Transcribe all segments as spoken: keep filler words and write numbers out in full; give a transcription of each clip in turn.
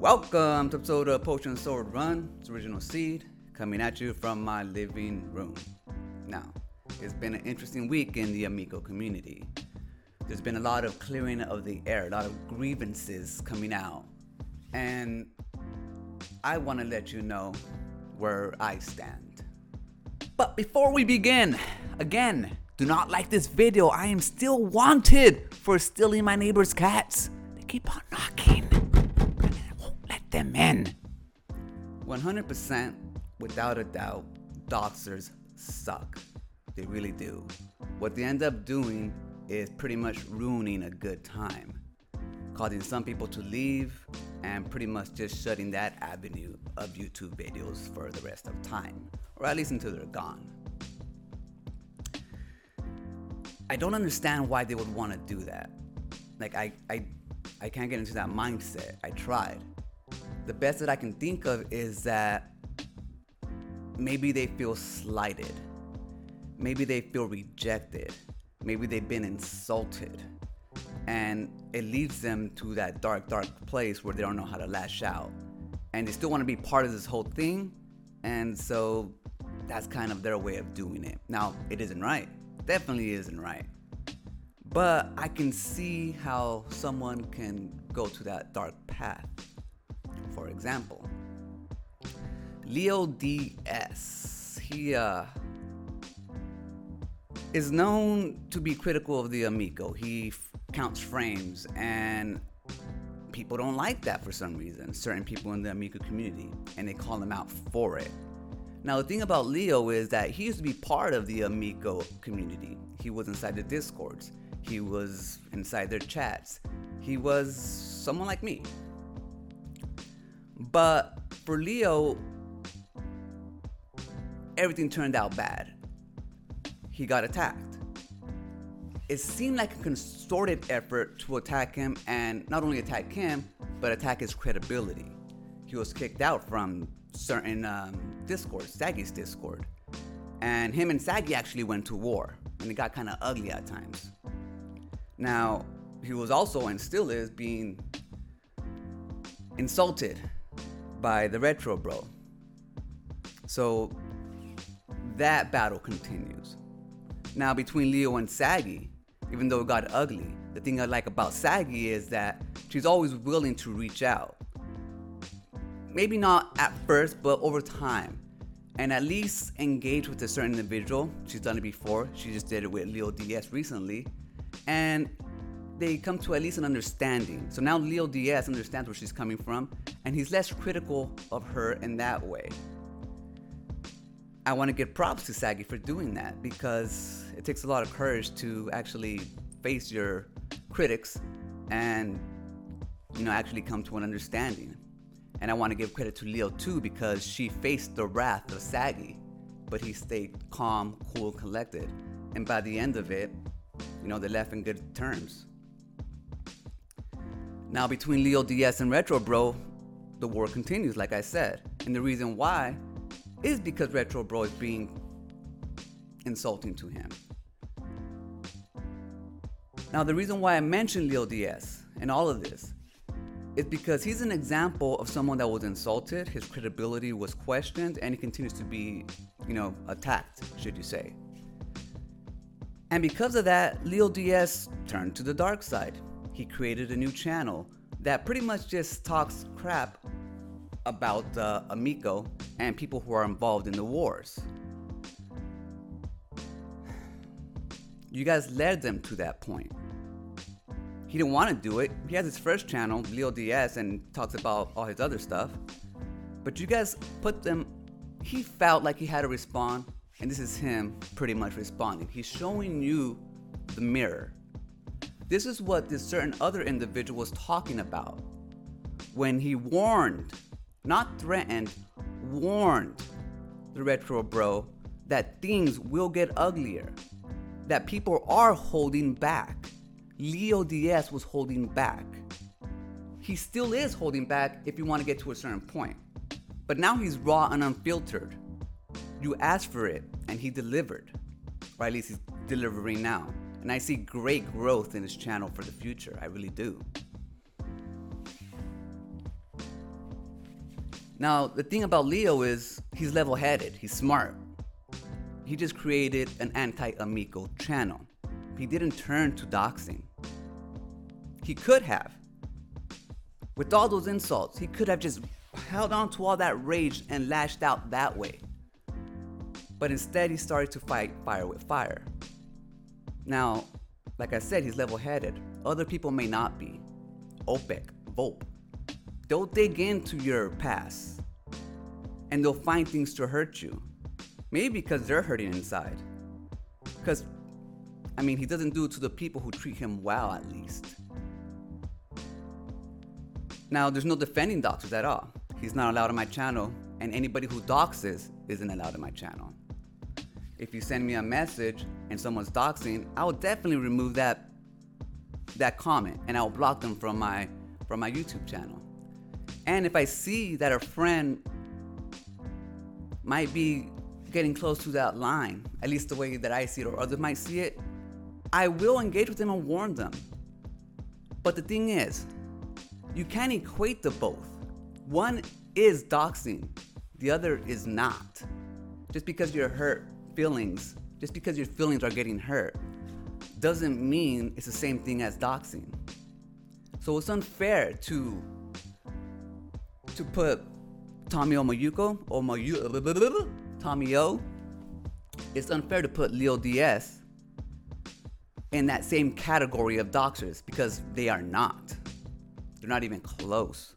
Welcome to episode of Potion Sword Run, its original seed, coming at you from my living room. Now, it's been an interesting week in the Amico community. There's been a lot of clearing of the air, a lot of grievances coming out, and I want to let you know where I stand. But before we begin, again, do not like this video. I am still wanted for stealing my neighbor's cats. They keep on knocking. Them in. one hundred percent without a doubt, doxers suck. They really do. What they end up doing is pretty much ruining a good time, causing some people to leave and pretty much just shutting that avenue of YouTube videos for the rest of time, or at least until they're gone. I don't understand why they would want to do that. Like I, I, I can't get into that mindset. I tried. The best that I can think of is that maybe they feel slighted. Maybe they feel rejected. Maybe they've been insulted. And it leads them to that dark, dark place where they don't know how to lash out. And they still want to be part of this whole thing. And so that's kind of their way of doing it. Now, it isn't right. Definitely isn't right. But I can see how someone can go to that dark path. For example, Leo Diaz, he uh, is known to be critical of the Amico. He f- counts frames, and people don't like that for some reason, certain people in the Amico community, and they call him out for it. Now, the thing about Leo is that he used to be part of the Amico community. He was inside the Discords. He was inside their chats. He was someone like me. But for Leo, everything turned out bad. He got attacked. It seemed like a concerted effort to attack him, and not only attack him, but attack his credibility. He was kicked out from certain um, Discord, Saggy's Discord. And him and Saggy actually went to war, and it got kind of ugly at times. Now, he was also, and still is, being insulted by the Retro Bro. So that battle continues. Now, between Leo and Saggy, even though it got ugly, the thing I like about Saggy is that she's always willing to reach out. Maybe not at first, but over time. And at least engage with a certain individual. She's done it before. She just did it with Leo Diaz recently. And they come to at least an understanding. So now Leo Diaz understands where she's coming from, and he's less critical of her in that way. I want to give props to Saggy for doing that, because it takes a lot of courage to actually face your critics and, you know, actually come to an understanding. And I want to give credit to Leo too, because she faced the wrath of Saggy, but he stayed calm, cool, collected. And by the end of it, you know, they left in good terms. Now, between Leo Diaz and Retro Bro, the war continues, like I said. And the reason why is because Retro Bro is being insulting to him. Now, the reason why I mentioned Leo Diaz in all of this is because he's an example of someone that was insulted, his credibility was questioned, and he continues to be, you know, attacked, should you say. And because of that, Leo Diaz turned to the dark side. He created a new channel that pretty much just talks crap about uh, Amico and people who are involved in the wars. You guys led them to that point. He didn't want to do it. He has his first channel, Leo Diaz, and talks about all his other stuff. But you guys put them, he felt like he had to respond, and this is him pretty much responding. He's showing you the mirror. This is what this certain other individual was talking about when he warned, not threatened, warned the Retro Bro that things will get uglier, that people are holding back. Leo Diaz was holding back. He still is holding back if you want to get to a certain point. But now he's raw and unfiltered. You asked for it, and he delivered, or at least he's delivering now. And I see great growth in his channel for the future. I really do. Now, the thing about Leo is he's level-headed, he's smart. He just created an anti-Amico channel. He didn't turn to doxing. He could have. With all those insults, he could have just held on to all that rage and lashed out that way. But instead, he started to fight fire with fire. Now, like I said, he's level-headed. Other people may not be. OPEC, Volpe. They'll dig into your past, and they'll find things to hurt you. Maybe because they're hurting inside. Because, I mean, he doesn't do it to the people who treat him well, at least. Now, there's no defending doxers at all. He's not allowed on my channel, and anybody who doxes isn't allowed on my channel. If you send me a message and someone's doxing, I will definitely remove that that comment, and I will block them from my from my YouTube channel. And if I see that a friend might be getting close to that line, at least the way that I see it or others might see it, I will engage with them and warn them. But the thing is, you can't equate the both. One is doxing, the other is not. Just because you're hurt feelings, just because your feelings are getting hurt, doesn't mean it's the same thing as doxing. So it's unfair to to put Tommy Omyuko, Omyu, Tommy O. It's unfair to put Leo Diaz in that same category of doxers, because they are not. They're not even close.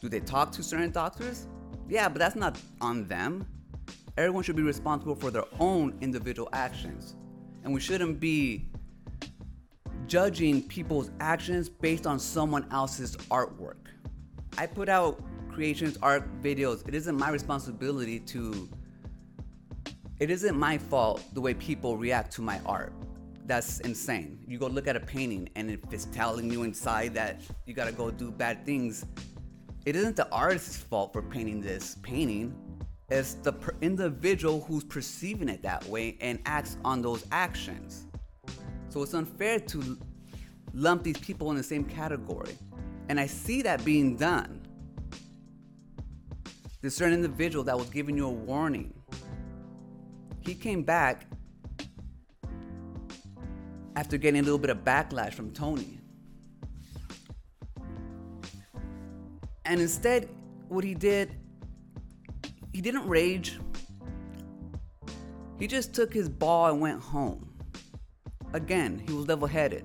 Do they talk to certain doxers? Yeah, but that's not on them. Everyone should be responsible for their own individual actions. And we shouldn't be judging people's actions based on someone else's artwork. I put out creations, art, videos. It isn't my responsibility to, it isn't my fault the way people react to my art. That's insane. You go look at a painting, and if it's telling you inside that you gotta go do bad things, it isn't the artist's fault for painting this painting. It's the per- individual who's perceiving it that way and acts on those actions. So it's unfair to lump these people in the same category. And I see that being done. This certain individual that was giving you a warning, he came back after getting a little bit of backlash from Tony. And instead, what he did, he didn't rage. He just took his ball and went home. Again, he was level-headed.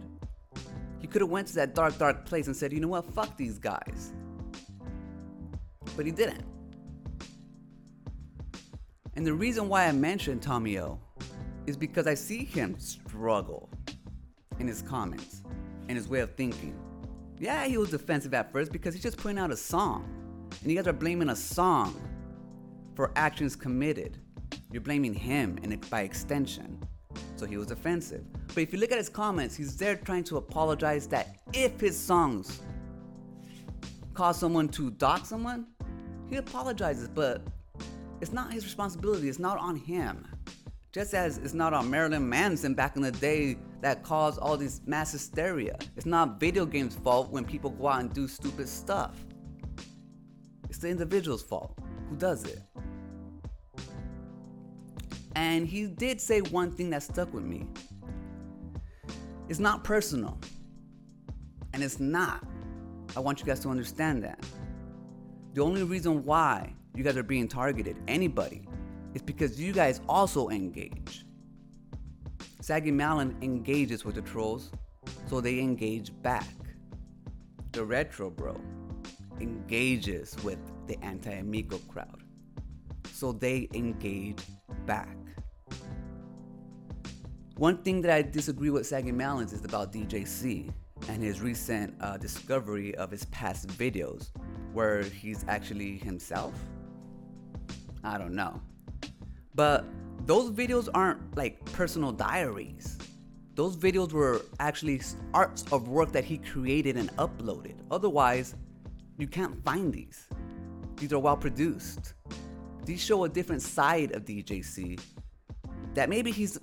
He could have went to that dark, dark place and said, you know what, fuck these guys. But he didn't. And the reason why I mentioned Tommy O is because I see him struggle in his comments and his way of thinking. Yeah, he was defensive at first because he's just putting out a song. And you guys are blaming a song for actions committed. You're blaming him, and by extension. So he was offensive. But if you look at his comments, he's there trying to apologize that if his songs cause someone to dox someone, he apologizes, but it's not his responsibility. It's not on him. Just as it's not on Marilyn Manson back in the day that caused all this mass hysteria. It's not video games' fault when people go out and do stupid stuff. It's the individual's fault who does it. And he did say one thing that stuck with me. It's not personal. And it's not. I want you guys to understand that. The only reason why you guys are being targeted, anybody, is because you guys also engage. Saggy Malin engages with the trolls, so they engage back. The Retro Bro engages with the anti-Amico crowd, so they engage back. One thing that I disagree with Saggy Malins is about D J C and his recent uh, discovery of his past videos where he's actually himself. I don't know. But those videos aren't like personal diaries. Those videos were actually arts of work that he created and uploaded. Otherwise, you can't find these. These are well produced. These show a different side of D J C that maybe he's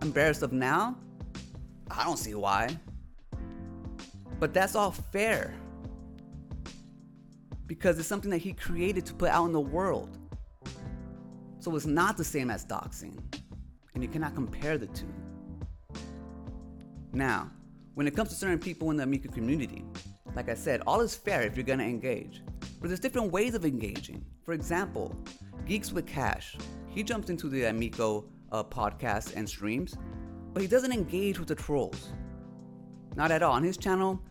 embarrassed of now. I don't see why. But that's all fair. because it's something that he created to put out in the world. So it's not the same as doxing, and you cannot compare the two. Now, when it comes to certain people in the Amico community, like I said, all is fair if you're gonna engage, but there's different ways of engaging. For example, Geeks with Cash, he jumps into the Amico uh, podcast and streams, but he doesn't engage with the trolls. Not at all. On his channel,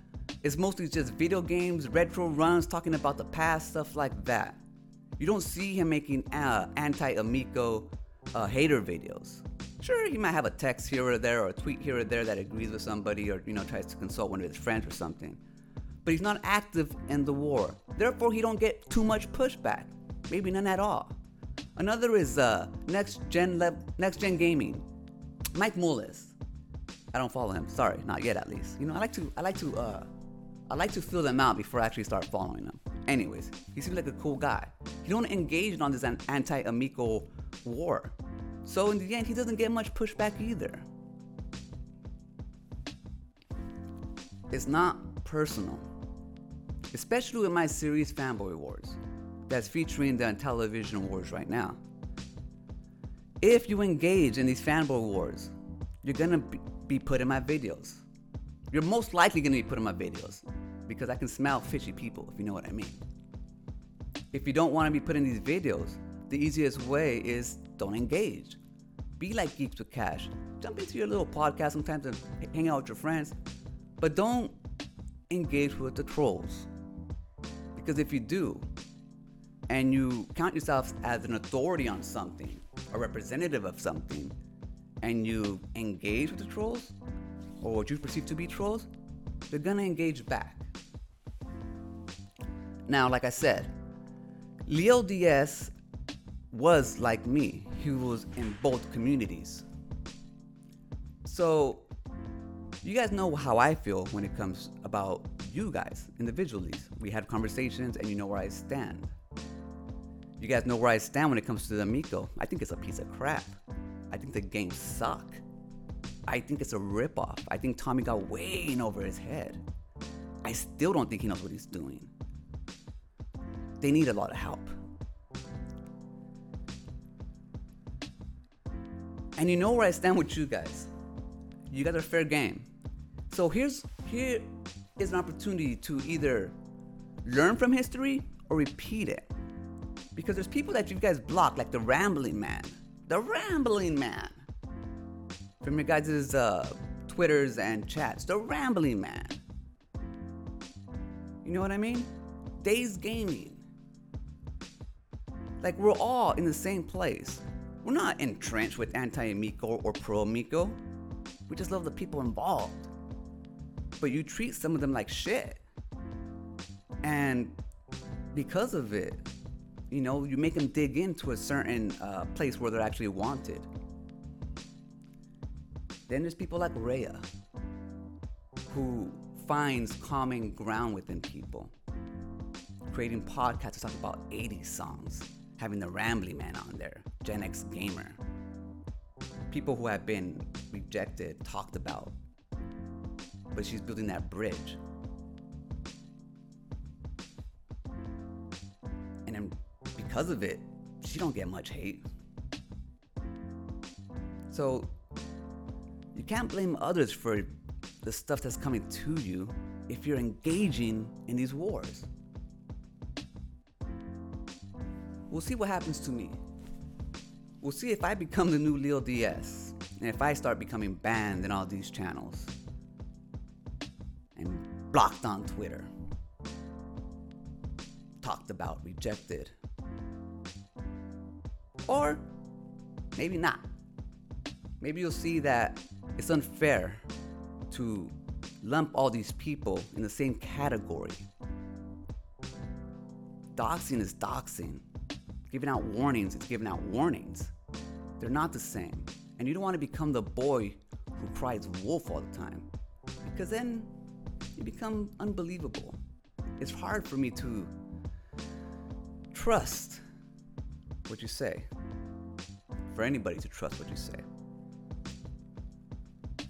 it's mostly just video games, retro runs, talking about the past, stuff like that. You don't see him making uh, anti-Amico uh, hater videos. Sure, he might have a text here or there or a tweet here or there that agrees with somebody, or, you know, tries to consult one of his friends or something. But he's not active in the war. Therefore, he don't get too much pushback. Maybe none at all. Another is uh, Next Gen Le- Next Gen Gaming. Mike Mullis. I don't follow him. Sorry, not yet at least. You know, I like to I like to uh I like to feel them out before I actually start following them. Anyways, he seems like a cool guy. He don't engage on this anti-Amico war. So in the end, he doesn't get much pushback either. It's not personal. Especially in my series Fanboy Wars, that's featuring the television wars right now. If you engage in these fanboy wars, you're gonna be put in my videos. You're most likely gonna be put in my videos, because I can smell fishy people, if you know what I mean. If you don't wanna be put in these videos, the easiest way is don't engage. Be like Geeks with Cash. Jump into your little podcast sometimes and hang out with your friends, but don't engage with the trolls. Because if you do, and you count yourself as an authority on something, a representative of something, and you engage with the trolls, or what you perceive to be trolls, they're gonna engage back. Now, like I said, Leo Diaz was like me. He was in both communities. So, you guys know how I feel when it comes about you guys individually. We had conversations and you know where I stand. You guys know where I stand when it comes to the Amico. I think it's a piece of crap. I think the games suck. I think it's a ripoff. I think Tommy got way in over his head. I still don't think he knows what he's doing. They need a lot of help. And you know where I stand with you guys. You guys are fair game. So here's here is an opportunity to either learn from history or repeat it. Because there's people that you guys block, like the Rambling Man. The Rambling Man. From your guys' uh, Twitters and chats. The Rambling Man. You know what I mean? Days Gaming. Like, we're all in the same place. We're not entrenched with anti-Amico or pro-Amico. We just love the people involved. But you treat some of them like shit. And because of it, you know, you make them dig into a certain uh, place where they're actually wanted. Then there's people like Rhea, who finds common ground within people, creating podcasts to talk about eighties songs, having the Rambling Man on there, Gen X Gamer, people who have been rejected, talked about, but she's building that bridge. Because of it, she don't get much hate. So you can't blame others for the stuff that's coming to you if you're engaging in these wars. We'll see what happens to me. We'll see if I become the new Leo Diaz, and if I start becoming banned in all these channels and blocked on Twitter, talked about, rejected. Or maybe not. Maybe you'll see that it's unfair to lump all these people in the same category. Doxing is doxing. Giving out warnings is giving out warnings. They're not the same. And you don't want to become the boy who cries wolf all the time, because then you become unbelievable. It's hard for me to trust what you say, for anybody to trust what you say.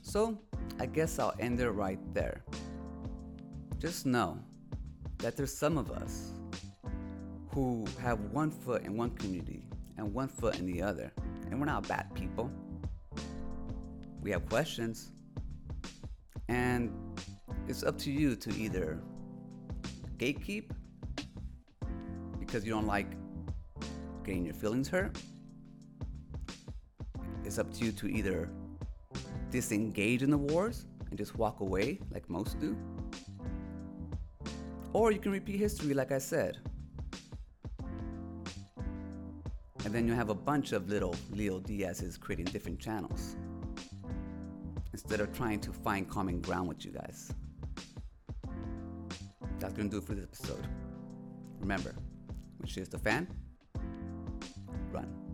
So I guess I'll end it right there. Just know that there's some of us who have one foot in one community and one foot in the other. And we're not bad people. We have questions. And it's up to you to either gatekeep because you don't like getting your feelings hurt. It's up to you to either disengage in the wars and just walk away like most do. Or you can repeat history like I said. And then you have a bunch of little Leo Diaz's creating different channels instead of trying to find common ground with you guys. That's gonna do it for this episode. Remember, when shit's the fan, run.